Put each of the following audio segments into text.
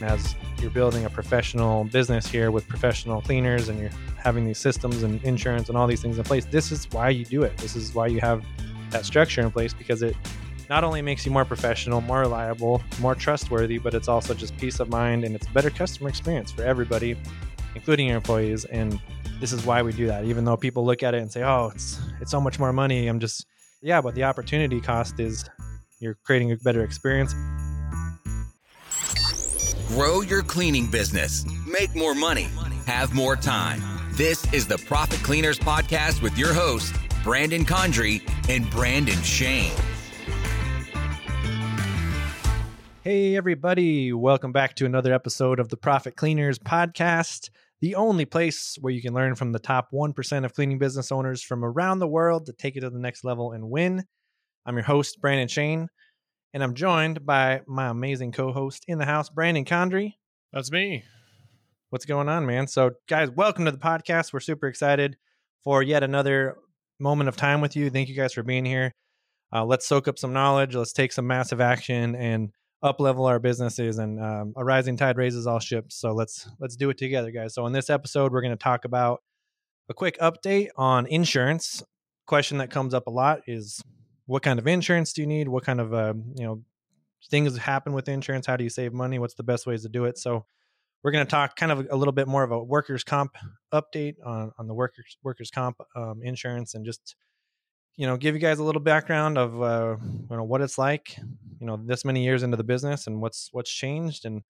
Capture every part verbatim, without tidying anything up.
As you're building a professional business here with professional cleaners and you're having these systems and insurance and all these things in place, this is why you do it. This is why you have that structure in place, because it not only makes you more professional, more reliable, more trustworthy, but it's also just peace of mind and it's a better customer experience for everybody, including your employees. And this is why we do that. Even though people look at it and say, oh, it's it's so much more money. I'm just, yeah, but the opportunity cost is you're creating a better experience. Grow your cleaning business, make more money, have more time. This is the Profit Cleaners Podcast with your hosts, Brandon Condry and Brandon Shane. Hey, everybody. Welcome back to another episode of the Profit Cleaners Podcast, the only place where you can learn from the top one percent of cleaning business owners from around the world to take it to the next level and win. I'm your host, Brandon Shane. And I'm joined by my amazing co-host in the house, Brandon Condry. That's me. What's going on, man? So, guys, welcome to the podcast. We're super excited for yet another moment of time with you. Thank you guys for being here. Uh, let's soak up some knowledge. Let's take some massive action and up-level our businesses. And um, a rising tide raises all ships. So let's let's do it together, guys. So in this episode, we're going to talk about a quick update on insurance. Question that comes up a lot is, what kind of insurance do you need? What kind of, uh, you know, things happen with insurance? How do you save money? What's the best ways to do it? So we're going to talk kind of a little bit more of a workers' comp update on, on the workers' workers' comp um, insurance, and just, you know, give you guys a little background of, uh, you know, what it's like, you know, this many years into the business and what's, what's changed. And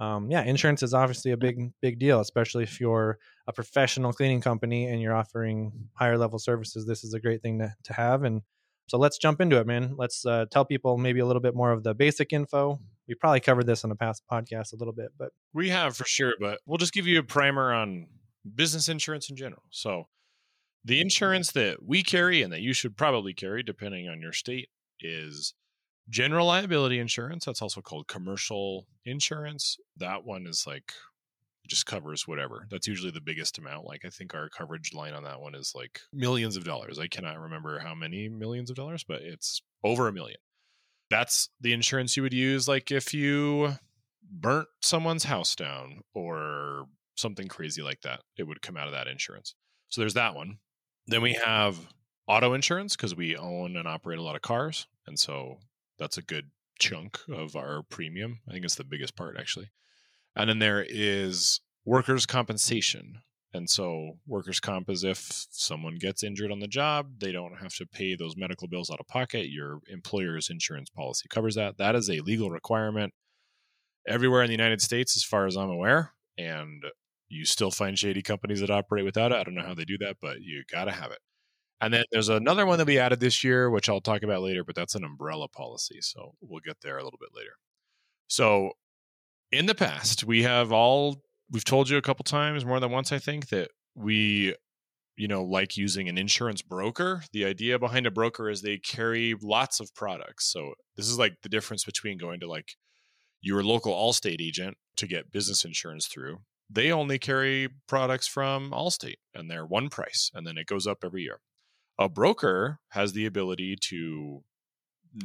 um, yeah, insurance is obviously a big, big deal, especially if you're a professional cleaning company and you're offering higher level services. This is a great thing to, to have. And so let's jump into it, man. Let's uh, tell people maybe a little bit more of the basic info. We probably covered this in a past podcast a little bit, but we have for sure, but we'll just give you a primer on business insurance in general. So the insurance that we carry and that you should probably carry, depending on your state, is general liability insurance. That's also called commercial insurance. That one is like, just covers whatever. That's usually the biggest amount. Like, I think our coverage line on that one is like millions of dollars. I cannot remember how many millions of dollars, but it's over a million. That's the insurance you would use. Like if you burnt someone's house down or something crazy like that, it would come out of that insurance. So there's that one. Then we have auto insurance because we own and operate a lot of cars. And so that's a good chunk of our premium. I think it's the biggest part, actually. And then there is workers' compensation. And so workers' comp is if someone gets injured on the job, they don't have to pay those medical bills out of pocket. Your employer's insurance policy covers that. That is a legal requirement everywhere in the United States, as far as I'm aware. And you still find shady companies that operate without it. I don't know how they do that, but you got to have it. And then there's another one that we added this year, which I'll talk about later, but that's an umbrella policy. So we'll get there a little bit later. So in the past, we have all, we've told you a couple times, more than once, I think, that we, you know, like using an insurance broker. The idea behind a broker is they carry lots of products. So this is like the difference between going to like your local Allstate agent to get business insurance through. They only carry products from Allstate and they're one price and then it goes up every year. A broker has the ability to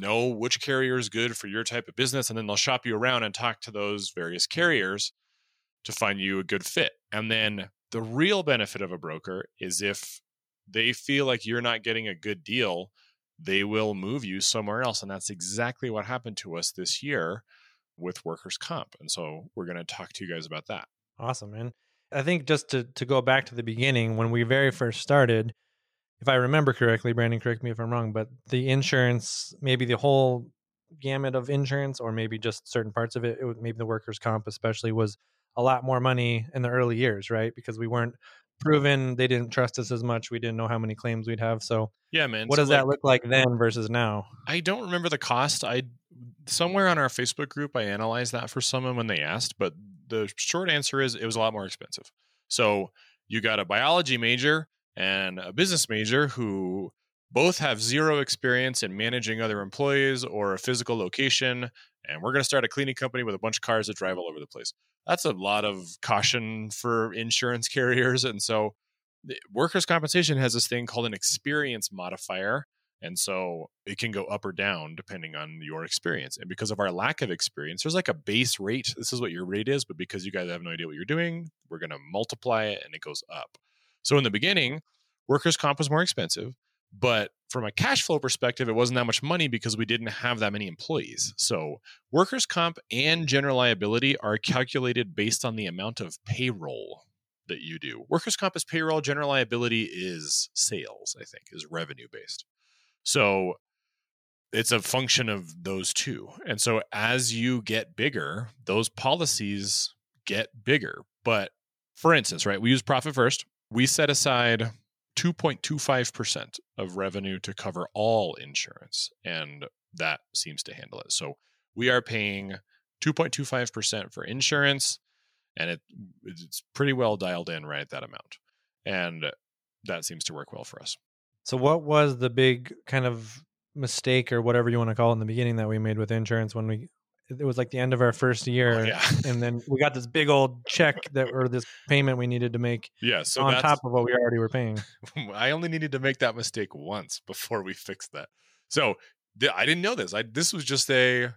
know which carrier is good for your type of business, and then they'll shop you around and talk to those various carriers to find you a good fit. And then the real benefit of a broker is if they feel like you're not getting a good deal, they will move you somewhere else. And that's exactly what happened to us this year with workers' comp. And so we're going to talk to you guys about that. Awesome, man. I think just to, to go back to the beginning, when we very first started, if I remember correctly, Brandon, correct me if I'm wrong, but the insurance, maybe the whole gamut of insurance, or maybe just certain parts of it, it would, maybe the workers' comp especially, was a lot more money in the early years, right? Because we weren't proven, they didn't trust us as much, we didn't know how many claims we'd have. So yeah, man. What so does like, that look like then versus now? I don't remember the cost. I somewhere on our Facebook group, I analyzed that for someone when they asked, but the short answer is it was a lot more expensive. So you got a biology major and a business major who both have zero experience in managing other employees or a physical location. And we're going to start a cleaning company with a bunch of cars that drive all over the place. That's a lot of caution for insurance carriers. And so workers' compensation has this thing called an experience modifier. And so it can go up or down depending on your experience. And because of our lack of experience, there's like a base rate. This is what your rate is, but because you guys have no idea what you're doing, we're going to multiply it and it goes up. So in the beginning, workers' comp was more expensive, but from a cash flow perspective, it wasn't that much money because we didn't have that many employees. So workers' comp and general liability are calculated based on the amount of payroll that you do. Workers' comp is payroll, general liability is sales, I think, is revenue based. So it's a function of those two. And so as you get bigger, those policies get bigger. But for instance, right, we use Profit First. We set aside two point two five percent of revenue to cover all insurance, and that seems to handle it. So we are paying two point two five percent for insurance, and it, it's pretty well dialed in right at that amount. And that seems to work well for us. So what was the big kind of mistake or whatever you want to call it in the beginning that we made with insurance when we, it was like the end of our first year. Oh, yeah. And then we got this big old check that, or this payment we needed to make yeah, so on top of what we already were paying. I only needed to make that mistake once before we fixed that. So th- I didn't know this. I, this was just a,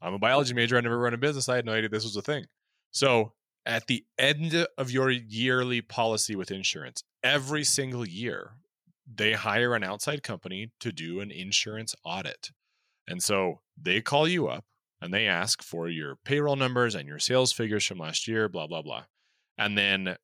I'm a biology major. I never run a business. I had no idea this was a thing. So at the end of your yearly policy with insurance, every single year, they hire an outside company to do an insurance audit. And so they call you up and they ask for your payroll numbers and your sales figures from last year, blah, blah, blah. And then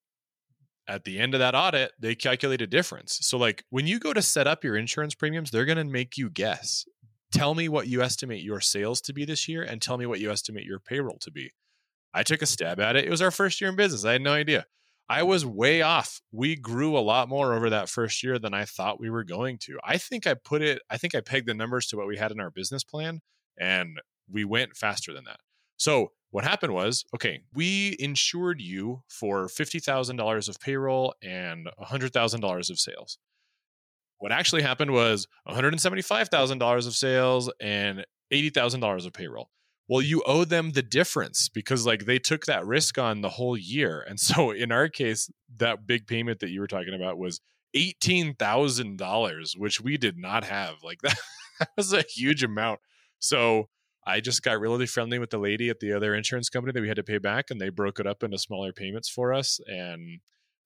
at the end of that audit, they calculate a difference. So like when you go to set up your insurance premiums, they're going to make you guess. Tell me what you estimate your sales to be this year and tell me what you estimate your payroll to be. I took a stab at it. It was our first year in business. I had no idea. I was way off. We grew a lot more over that first year than I thought we were going to. I think I put it, I think I pegged the numbers to what we had in our business plan, and we went faster than that. So what happened was, okay, we insured you for fifty thousand dollars of payroll and one hundred thousand dollars of sales. What actually happened was one hundred seventy-five thousand dollars of sales and eighty thousand dollars of payroll. Well, you owe them the difference because like they took that risk on the whole year. And so in our case, that big payment that you were talking about was eighteen thousand dollars, which we did not have. Like that, that was a huge amount. So I just got really friendly with the lady at the other insurance company that we had to pay back, and they broke it up into smaller payments for us. And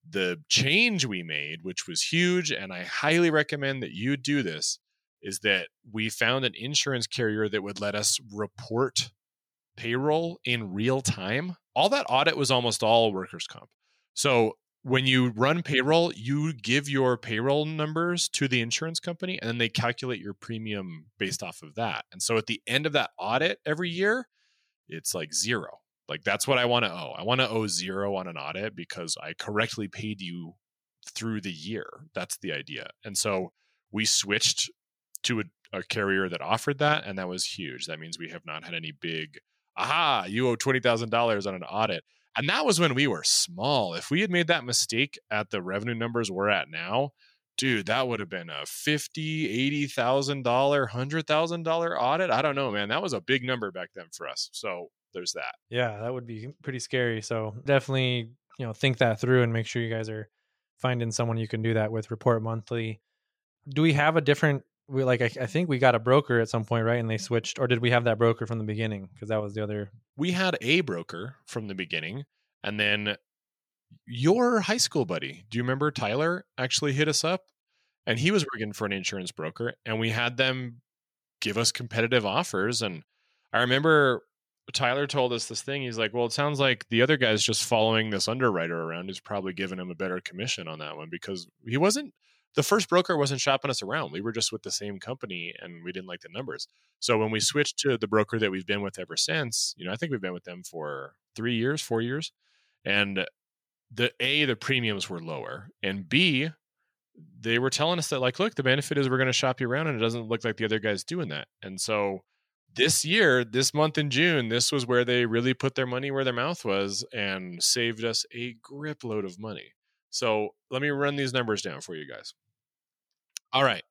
the change we made, which was huge, and I highly recommend that you do this, is that we found an insurance carrier that would let us report payroll in real time. All that audit was almost all workers' comp. So when you run payroll, you give your payroll numbers to the insurance company, and then they calculate your premium based off of that. And so at the end of that audit every year, it's like zero. Like that's what I want to owe. I want to owe zero on an audit because I correctly paid you through the year. That's the idea. And so we switched to a, a carrier that offered that, and that was huge. That means we have not had any big, aha, you owe twenty thousand dollars on an audit. And that was when we were small. If we had made that mistake at the revenue numbers we're at now, dude, that would have been a fifty thousand dollars, eighty thousand dollars, one hundred thousand dollars audit. I don't know, man. That was a big number back then for us. So there's that. Yeah, that would be pretty scary. So definitely, you know, think that through and make sure you guys are finding someone you can do that with. Report monthly. Do we have a different We like I, I think we got a broker at some point, right? And they switched, or did we have that broker from the beginning? Because that was the other. We had a broker from the beginning, and then your high school buddy, do you remember Tyler, actually hit us up, and he was working for an insurance broker, and we had them give us competitive offers. And I remember Tyler told us this thing. He's like, "Well, it sounds like the other guy's just following this underwriter around who's probably giving him a better commission on that one because he wasn't." The first broker wasn't shopping us around. We were just with the same company and we didn't like the numbers. So when we switched to the broker that we've been with ever since, you know, I think we've been with them for three years, four years. And the A, the premiums were lower. And B, they were telling us that like, look, the benefit is we're going to shop you around and it doesn't look like the other guy's doing that. And so this year, this month in June, this was where they really put their money where their mouth was and saved us a grip load of money. So let me run these numbers down for you guys. All right.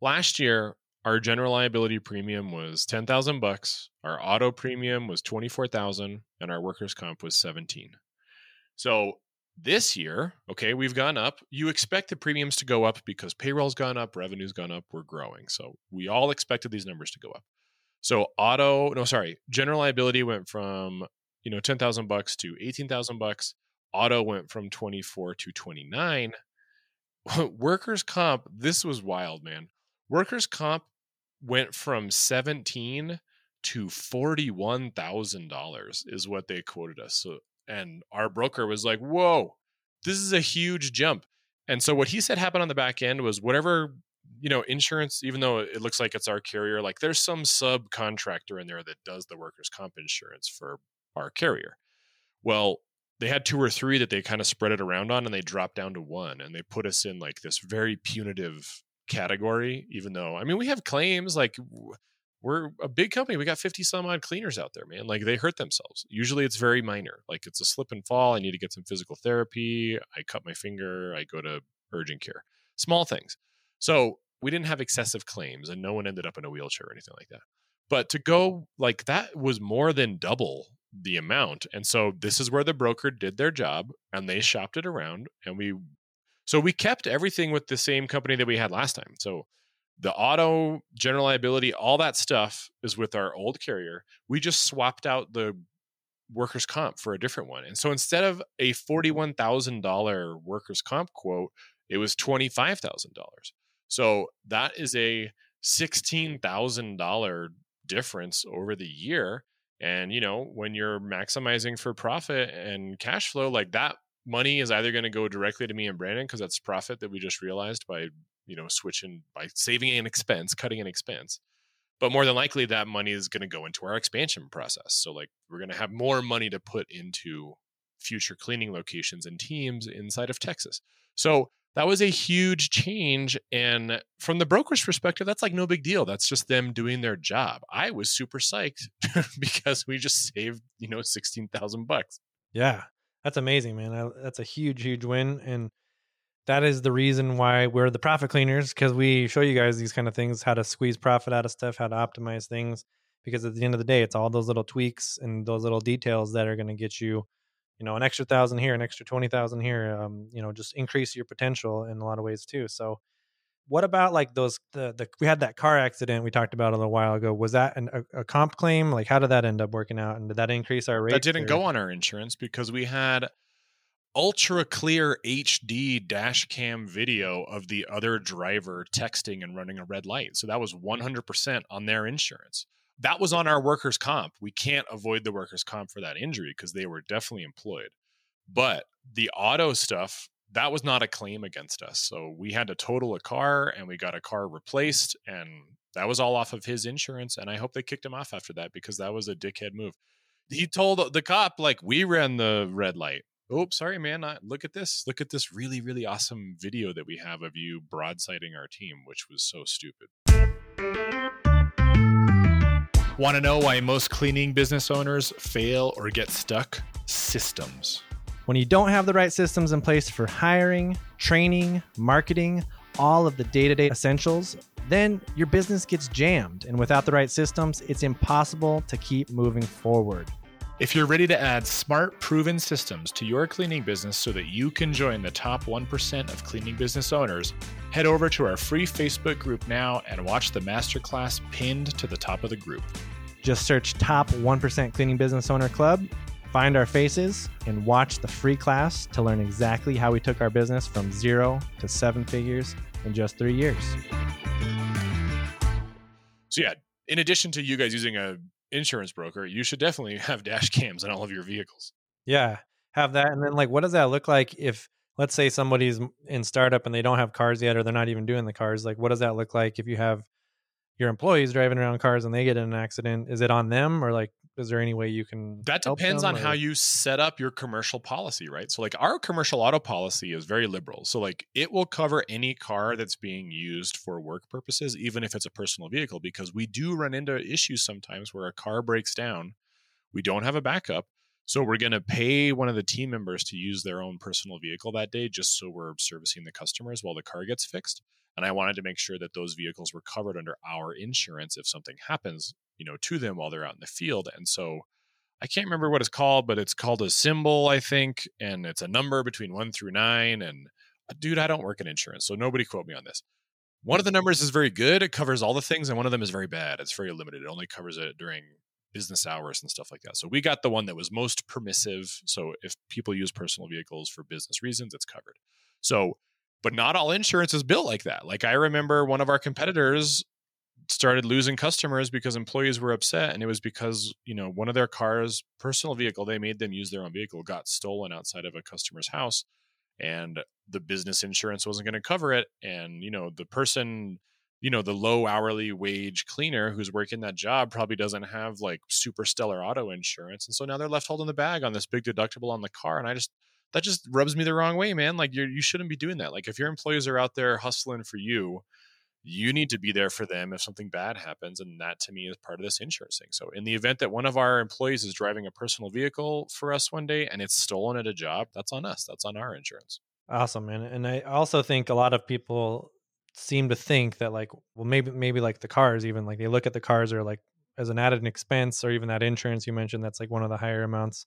Last year, our general liability premium was ten thousand bucks. Our auto premium was twenty four thousand, and our workers' comp was seventeen. So This year, okay, we've gone up. You expect the premiums to go up because payroll's gone up, revenue's gone up, we're growing. So we all expected these numbers to go up. So auto, no, sorry, general liability went from, you know, ten thousand bucks to eighteen thousand bucks. Auto went from twenty-four to twenty-nine. Workers' comp, this was wild, man. Workers' comp went from seventeen to forty-one thousand dollars is what they quoted us. So, and our broker was like, whoa, this is a huge jump. And so what he said happened on the back end was whatever, you know, insurance, even though it looks like it's our carrier, like there's some subcontractor in there that does the workers' comp insurance for our carrier. Well, they had two or three that they kind of spread it around on, and they dropped down to one, and they put us in like this very punitive category, even though, I mean, we have claims, like we're a big company. We got fifty some odd cleaners out there, man. Like they hurt themselves. Usually it's very minor. Like it's a slip and fall. I need to get some physical therapy. I cut my finger. I go to urgent care, small things. So we didn't have excessive claims and no one ended up in a wheelchair or anything like that. But to go like that was more than double the amount. And so this is where the broker did their job and they shopped it around. And we, so we kept everything with the same company that we had last time. So the auto, general liability, all that stuff is with our old carrier. We just swapped out the workers' comp for a different one. And so instead of a forty-one thousand dollars workers' comp quote, it was twenty-five thousand dollars. So that is a sixteen thousand dollars difference over the year. And, you know, when you're maximizing for profit and cash flow, like that money is either going to go directly to me and Brandon because that's profit that we just realized by, you know, switching by saving an expense, cutting an expense. But more than likely, that money is going to go into our expansion process. So like we're going to have more money to put into future cleaning locations and teams inside of Texas. So that was a huge change. And from the broker's perspective, that's like no big deal. That's just them doing their job. I was super psyched because we just saved, you know, sixteen thousand bucks. Yeah, that's amazing, man. I, that's a huge, huge win. And that is the reason why we're the Profit Cleaners, because we show you guys these kind of things, how to squeeze profit out of stuff, how to optimize things. Because at the end of the day, it's all those little tweaks and those little details that are going to get you, you know, an extra thousand here, an extra twenty thousand here, um, you know, just increase your potential in a lot of ways too. So what about like those, the, the we had that car accident we talked about a little while ago. Was that an, a, a comp claim? Like how did that end up working out? And did that increase our rate? That didn't or? go on our insurance because we had ultra clear H D dash cam video of the other driver texting and running a red light. So that was one hundred percent on their insurance. That was on our workers' comp. We can't avoid the workers' comp for that injury because they were definitely employed. But the auto stuff, that was not a claim against us. So we had to total a car and we got a car replaced, and that was all off of his insurance. And I hope they kicked him off after that because that was a dickhead move. He told the cop, like, we ran the red light. Oh, sorry, man. I, look at this. Look at this really, really awesome video that we have of you broadsiding our team, which was so stupid. Want to know why most cleaning business owners fail or get stuck? Systems. When you don't have the right systems in place for hiring, training, marketing, all of the day-to-day essentials, then your business gets jammed. And without the right systems, it's impossible to keep moving forward. If you're ready to add smart, proven systems to your cleaning business so that you can join the top one percent of cleaning business owners, head over to our free Facebook group now and watch the masterclass pinned to the top of the group. Just search Top one percent Cleaning Business Owner Club, find our faces, and watch the free class to learn exactly how we took our business from zero to seven figures in just three years. So yeah, in addition to you guys using a insurance broker, you should definitely have dash cams on all of your vehicles. Yeah, have that. And then like, what does that look like if, let's say somebody's in startup and they don't have cars yet, or they're not even doing the cars? Like, what does that look like if you have your employees driving around cars and they get in an accident? Is it on them, or like, is there any way you can That depends on or? how you set up your commercial policy, right? So like our commercial auto policy is very liberal. So like it will cover any car that's being used for work purposes, even if it's a personal vehicle, because we do run into issues sometimes where a car breaks down. We don't have a backup. So we're going to pay one of the team members to use their own personal vehicle that day, just so we're servicing the customers while the car gets fixed. And I wanted to make sure that those vehicles were covered under our insurance if something happens, you know, to them while they're out in the field. And so I can't remember what it's called, but it's called a symbol, I think. And it's a number between one through nine. And dude, I don't work in insurance, so nobody quote me on this. One of the numbers is very good. It covers all the things. And one of them is very bad. It's very limited. It only covers it during business hours and stuff like that. So we got the one that was most permissive. So if people use personal vehicles for business reasons, it's covered. So, but not all insurance is built like that. Like I remember one of our competitors started losing customers because employees were upset. And it was because, you know, one of their cars, personal vehicle, they made them use their own vehicle, got stolen outside of a customer's house. And the business insurance wasn't going to cover it. And, you know, the person, you know, the low hourly wage cleaner who's working that job probably doesn't have like super stellar auto insurance. And so now they're left holding the bag on this big deductible on the car. And I just, that just rubs me the wrong way, man. Like you're, you shouldn't be doing that. Like if your employees are out there hustling for you, you need to be there for them if something bad happens. And that to me is part of this insurance thing. So in the event that one of our employees is driving a personal vehicle for us one day and it's stolen at a job, that's on us. That's on our insurance. Awesome, man. And I also think a lot of people seem to think that like, well, maybe, maybe like the cars, even like they look at the cars or like as an added expense or even that insurance you mentioned, that's like one of the higher amounts.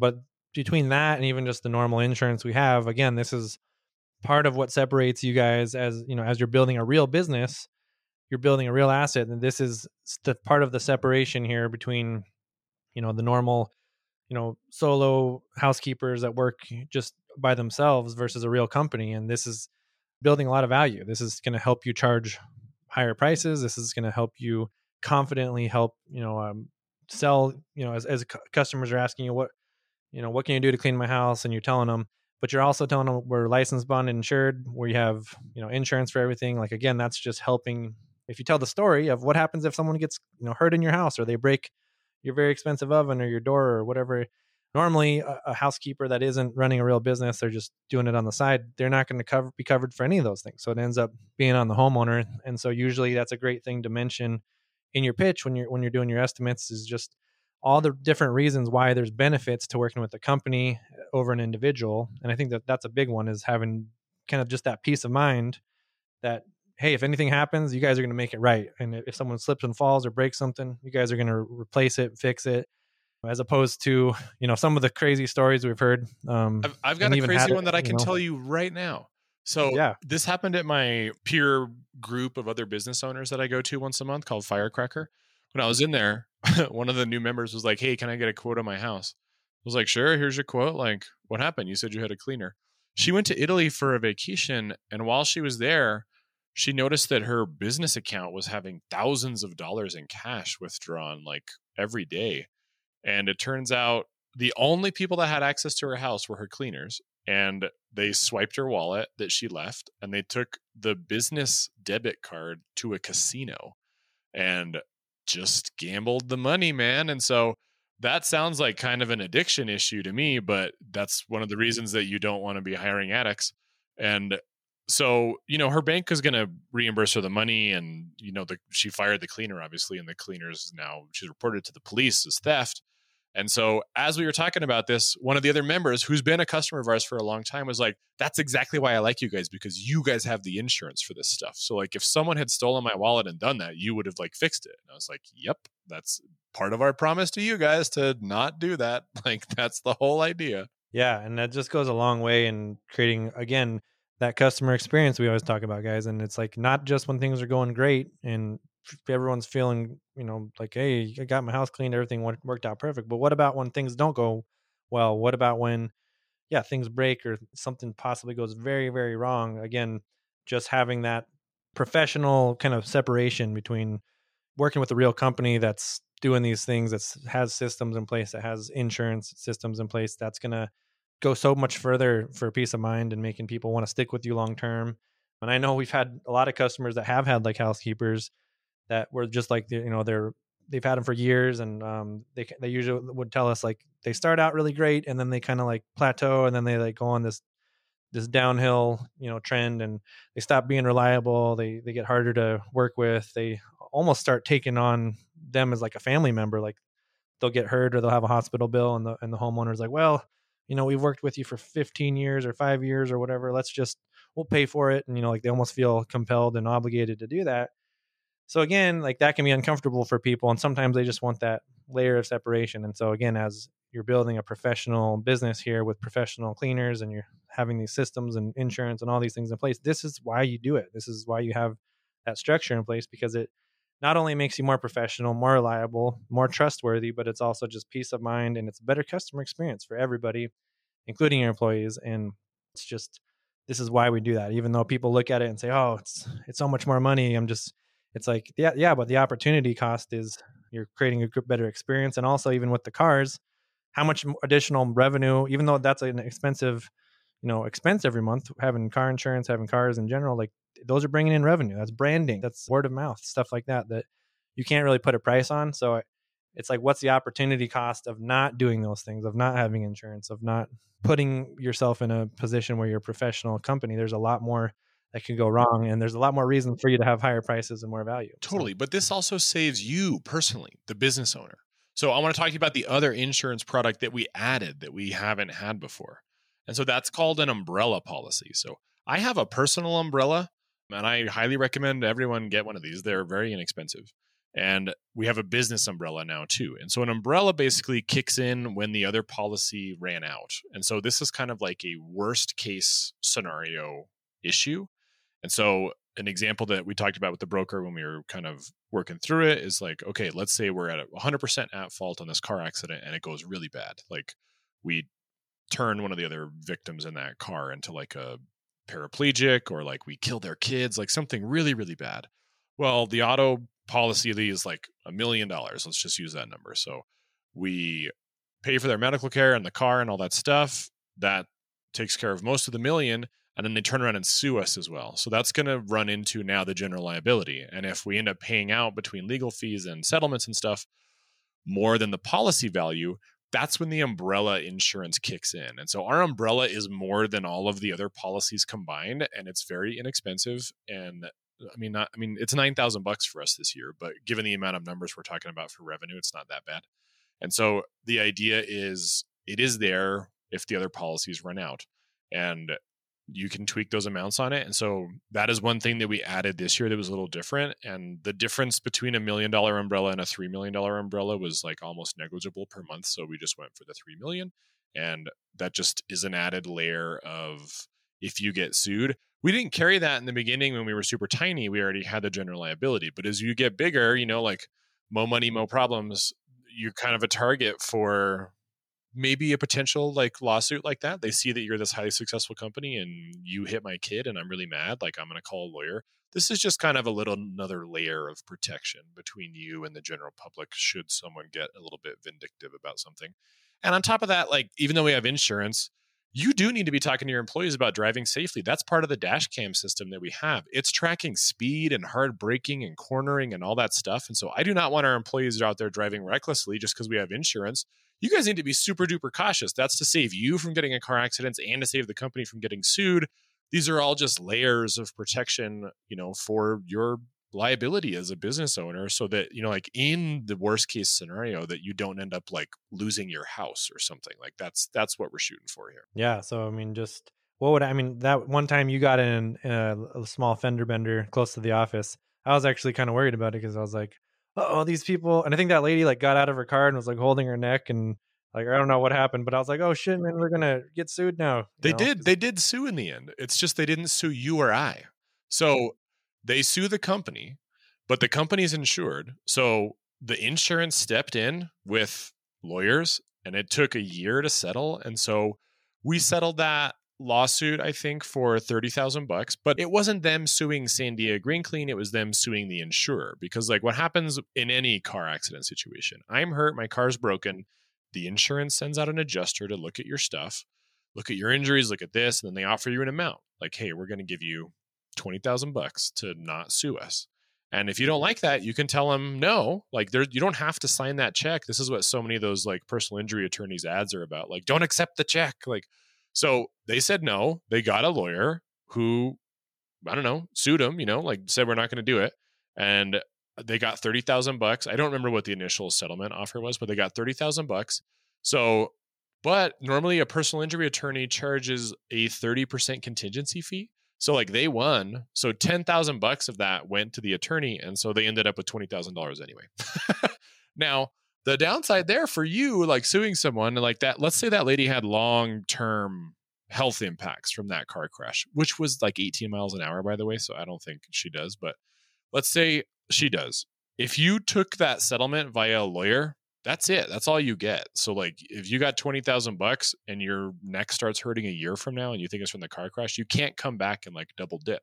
But between that and even just the normal insurance we have, again, this is part of what separates you guys as, you know, as you're building a real business, you're building a real asset. And this is the part of the separation here between, you know, the normal, you know, solo housekeepers that work just by themselves versus a real company. And this is building a lot of value. This is going to help you charge higher prices. This is going to help you confidently help, you know, um, sell, you know, as, as customers are asking you what, you know, what can you do to clean my house? And you're telling them, but you're also telling them we're licensed, bonded, insured. We have, you know, insurance for everything. Like, again, that's just helping. If you tell the story of what happens if someone gets, you know, hurt in your house or they break your very expensive oven or your door or whatever, normally a, a housekeeper that isn't running a real business, they're just doing it on the side. They're not going to cover, be covered for any of those things. So it ends up being on the homeowner. And so usually that's a great thing to mention in your pitch when you're, when you're doing your estimates is just all the different reasons why there's benefits to working with a company over an individual. And I think that that's a big one is having kind of just that peace of mind that, hey, if anything happens, you guys are going to make it right. And if someone slips and falls or breaks something, you guys are going to replace it, fix it, as opposed to, you know, some of the crazy stories we've heard. Um, I've, I've got a crazy one it, that I can know. tell you right now. So yeah. This happened at my peer group of other business owners that I go to once a month called Firecracker. When I was in there, one of the new members was like, hey, can I get a quote on my house? I was like, sure, here's your quote. Like, what happened? You said you had a cleaner. She went to Italy for a vacation. And while she was there, she noticed that her business account was having thousands of dollars in cash withdrawn like every day. And it turns out the only people that had access to her house were her cleaners. And they swiped her wallet that she left and they took the business debit card to a casino. And just gambled the money, man. And so that sounds like kind of an addiction issue to me, but that's one of the reasons that you don't want to be hiring addicts. And so, you know, her bank is going to reimburse her the money. And, you know, the, she fired the cleaner, obviously, and the cleaner's now, she's reported to the police as theft. And so as we were talking about this, one of the other members who's been a customer of ours for a long time was like, that's exactly why I like you guys, because you guys have the insurance for this stuff. So like if someone had stolen my wallet and done that, you would have like fixed it. And I was like, yep, that's part of our promise to you guys to not do that. Like that's the whole idea. Yeah. And that just goes a long way in creating, again, that customer experience we always talk about, guys. And it's like not just when things are going great and everyone's feeling, you know, like, hey, I got my house cleaned, everything worked out perfect. But what about when things don't go well? What about when, yeah, things break or something possibly goes very, very wrong? Again, just having that professional kind of separation between working with a real company that's doing these things, that has systems in place, that has insurance systems in place, that's going to go so much further for peace of mind and making people want to stick with you long term. And I know we've had a lot of customers that have had like housekeepers that were just like, you know, they're, they've had them for years. And um, they they usually would tell us like, they start out really great and then they kind of like plateau and then they like go on this, this downhill, you know, trend and they stop being reliable. They, they get harder to work with. They almost start taking on them as like a family member. Like they'll get hurt or they'll have a hospital bill and the, and the homeowner's like, well, you know, we've worked with you for fifteen years or five years or whatever. Let's just, we'll pay for it. And, you know, like they almost feel compelled and obligated to do that. So again, like that can be uncomfortable for people. And sometimes they just want that layer of separation. And so again, as you're building a professional business here with professional cleaners and you're having these systems and insurance and all these things in place, this is why you do it. This is why you have that structure in place, because it not only makes you more professional, more reliable, more trustworthy, but it's also just peace of mind, and it's a better customer experience for everybody, including your employees. And it's just, this is why we do that. Even though people look at it and say, oh, it's it's so much more money. I'm just, it's like, yeah, yeah, but the opportunity cost is you're creating a better experience. And also even with the cars, how much additional revenue, even though that's an expensive, you know, expense every month, having car insurance, having cars in general, like those are bringing in revenue. That's branding. That's word of mouth, stuff like that, that you can't really put a price on. So it's like, what's the opportunity cost of not doing those things, of not having insurance, of not putting yourself in a position where you're a professional company? There's a lot more that can go wrong, and there's a lot more reason for you to have higher prices and more value. Totally. So. But this also saves you personally, the business owner. So I want to talk to you about the other insurance product that we added that we haven't had before. And so that's called an umbrella policy. So I have a personal umbrella, and I highly recommend everyone get one of these. They're very inexpensive. And we have a business umbrella now too. And so an umbrella basically kicks in when the other policy ran out. And so this is kind of like a worst case scenario issue. And so an example that we talked about with the broker when we were kind of working through it is like, okay, let's say we're at one hundred percent at fault on this car accident and it goes really bad. Like we turn one of the other victims in that car into like a paraplegic, or like we kill their kids, like something really, really bad. Well, the auto policy is like a million dollars. Let's just use that number. So we pay for their medical care and the car and all that stuff. That takes care of most of the million. And then they turn around and sue us as well. So that's going to run into now the general liability. And if we end up paying out between legal fees and settlements and stuff more than the policy value, that's when the umbrella insurance kicks in. And so our umbrella is more than all of the other policies combined, and it's very inexpensive. And I mean, not, I mean, it's nine thousand bucks for us this year, but given the amount of numbers we're talking about for revenue, it's not that bad. And so the idea is it is there if the other policies run out. And you can tweak those amounts on it. And so that is one thing that we added this year that was a little different. And the difference between a million dollar umbrella and a three million dollar umbrella was like almost negligible per month. So we just went for the three million. And that just is an added layer of if you get sued. We didn't carry that in the beginning when we were super tiny. We already had the general liability. But as you get bigger, you know, like mo money, mo problems, you're kind of a target for maybe a potential like lawsuit like that. They see that you're this highly successful company and you hit my kid and I'm really mad. Like I'm going to call a lawyer. This is just kind of a little another layer of protection between you and the general public should someone get a little bit vindictive about something. And on top of that, like even though we have insurance, you do need to be talking to your employees about driving safely. That's part of the dash cam system that we have. It's tracking speed and hard braking and cornering and all that stuff. And so I do not want our employees out there driving recklessly just because we have insurance. You guys need to be super duper cautious. That's to save you from getting in car accidents and to save the company from getting sued. These are all just layers of protection, you know, for your liability as a business owner, so that, you know, like in the worst case scenario that you don't end up like losing your house or something. Like that's, that's what we're shooting for here. Yeah. So, I mean, just what would, I mean, that one time you got in a, a small fender bender close to the office. I was actually kind of worried about it because I was like, oh, these people. And I think that lady like got out of her car and was like holding her neck and like, I don't know what happened, but I was like, oh shit, man, we're going to get sued now. They know? did. They did sue in the end. It's just, they didn't sue you or I. So they sue the company, but the company's insured. So the insurance stepped in with lawyers and it took a year to settle. And so we settled that lawsuit, I think, for thirty thousand bucks, but it wasn't them suing Sandia Green Clean. It was them suing the insurer, because like what happens in any car accident situation, I'm hurt, my car's broken. The insurance sends out an adjuster to look at your stuff, look at your injuries, look at this. And then they offer you an amount like, hey, we're going to give you twenty thousand bucks to not sue us. And if you don't like that, you can tell them no, like there, you don't have to sign that check. This is what so many of those like personal injury attorneys ads are about. Like, don't accept the check. Like, so they said no, they got a lawyer who, I don't know, sued them, you know, like said, we're not going to do it. And they got thirty thousand bucks. I don't remember what the initial settlement offer was, but they got thirty thousand bucks. So, but normally a personal injury attorney charges a thirty percent contingency fee. So like they won. So ten thousand bucks of that went to the attorney. And so they ended up with twenty thousand dollars anyway. Now, The downside there for you, like suing someone like that, let's say that lady had long-term health impacts from that car crash, which was like eighteen miles an hour, by the way. So I don't think she does, but let's say she does. If you took that settlement via a lawyer, that's it. That's all you get. So like if you got twenty thousand bucks and your neck starts hurting a year from now and you think it's from the car crash, you can't come back and like double dip.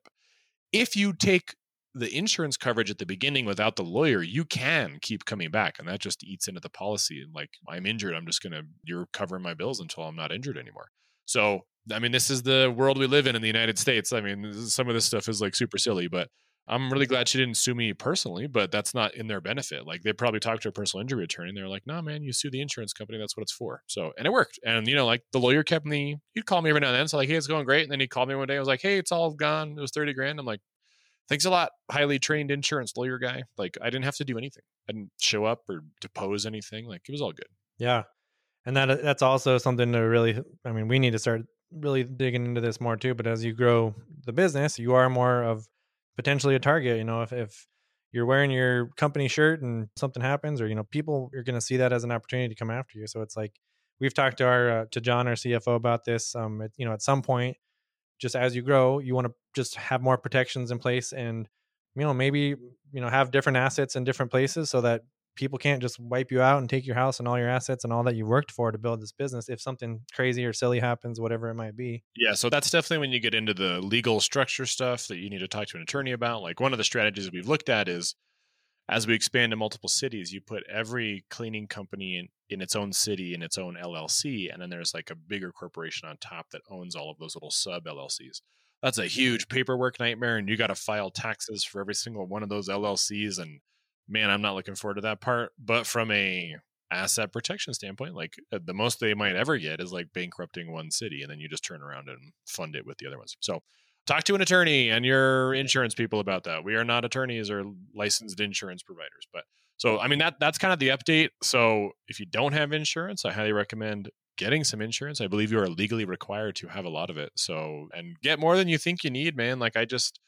If you take the insurance coverage at the beginning without the lawyer, you can keep coming back, and that just eats into the policy. And like, I'm injured, I'm just going to, you're covering my bills until I'm not injured anymore. So, I mean, this is the world we live in in the United States. I mean, this is, some of this stuff is like super silly, but I'm really glad she didn't sue me personally, but that's not in their benefit. Like they probably talked to a personal injury attorney and they're like, nah, man, you sue the insurance company. That's what it's for. So, and it worked. And you know, like the lawyer kept me, he'd call me every now and then. So like, hey, it's going great. And then he called me one day. I was like, hey, it's all gone. It was thirty grand. I'm like, thanks a lot, highly trained insurance lawyer guy. Like I didn't have to do anything. I didn't show up or depose anything. Like it was all good. Yeah. And that that's also something to really, I mean, we need to start really digging into this more too, but as you grow the business, you are more of potentially a target. You know, if, if you're wearing your company shirt and something happens, or, you know, people are going to see that as an opportunity to come after you. So it's like, we've talked to our, uh, to John, our C F O about this, um, it, you know, at some point, just as you grow, you want to just have more protections in place and, you know, maybe, you know, have different assets in different places so that people can't just wipe you out and take your house and all your assets and all that you worked for to build this business if something crazy or silly happens, whatever it might be. Yeah. So that's definitely when you get into the legal structure stuff that you need to talk to an attorney about. Like one of the strategies we've looked at is as we expand to multiple cities, you put every cleaning company in, in its own city, in its own L L C. And then there's like a bigger corporation on top that owns all of those little sub L L Cs. That's a huge paperwork nightmare. And you got to file taxes for every single one of those L L Cs. And man, I'm not looking forward to that part. But from a asset protection standpoint, like the most they might ever get is like bankrupting one city. And then you just turn around and fund it with the other ones. So talk to an attorney and your insurance people about that. We are not attorneys or licensed insurance providers. But so, I mean, that that's kind of the update. So if you don't have insurance, I highly recommend getting some insurance. I believe you are legally required to have a lot of it. So, and get more than you think you need, man. Like I just,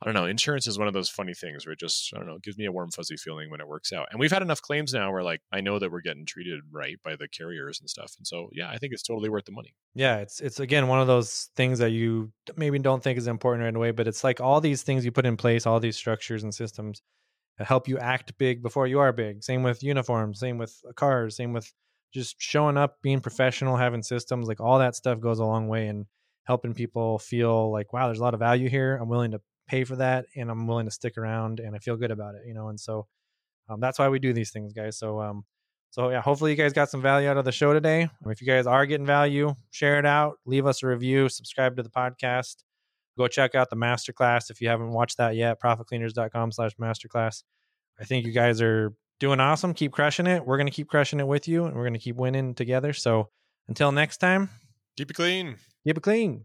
I don't know. Insurance is one of those funny things where it just, I don't know, it gives me a warm, fuzzy feeling when it works out. And we've had enough claims now where like, I know that we're getting treated right by the carriers and stuff. And so, yeah, I think it's totally worth the money. Yeah. It's, it's again, one of those things that you maybe don't think is important right away, but it's like all these things you put in place, all these structures and systems that help you act big before you are big. Same with uniforms, same with cars, same with just showing up, being professional, having systems, like all that stuff goes a long way in helping people feel like, wow, there's a lot of value here. I'm willing to pay for that and I'm willing to stick around and I feel good about it, you know? And so um, that's why we do these things, guys. So, um, so yeah, hopefully you guys got some value out of the show today. If you guys are getting value, share it out, leave us a review, subscribe to the podcast, go check out the masterclass. If you haven't watched that yet, profitcleaners.com slash masterclass. I think you guys are doing awesome. Keep crushing it. We're going to keep crushing it with you and we're going to keep winning together. So until next time, keep it clean. Keep it clean.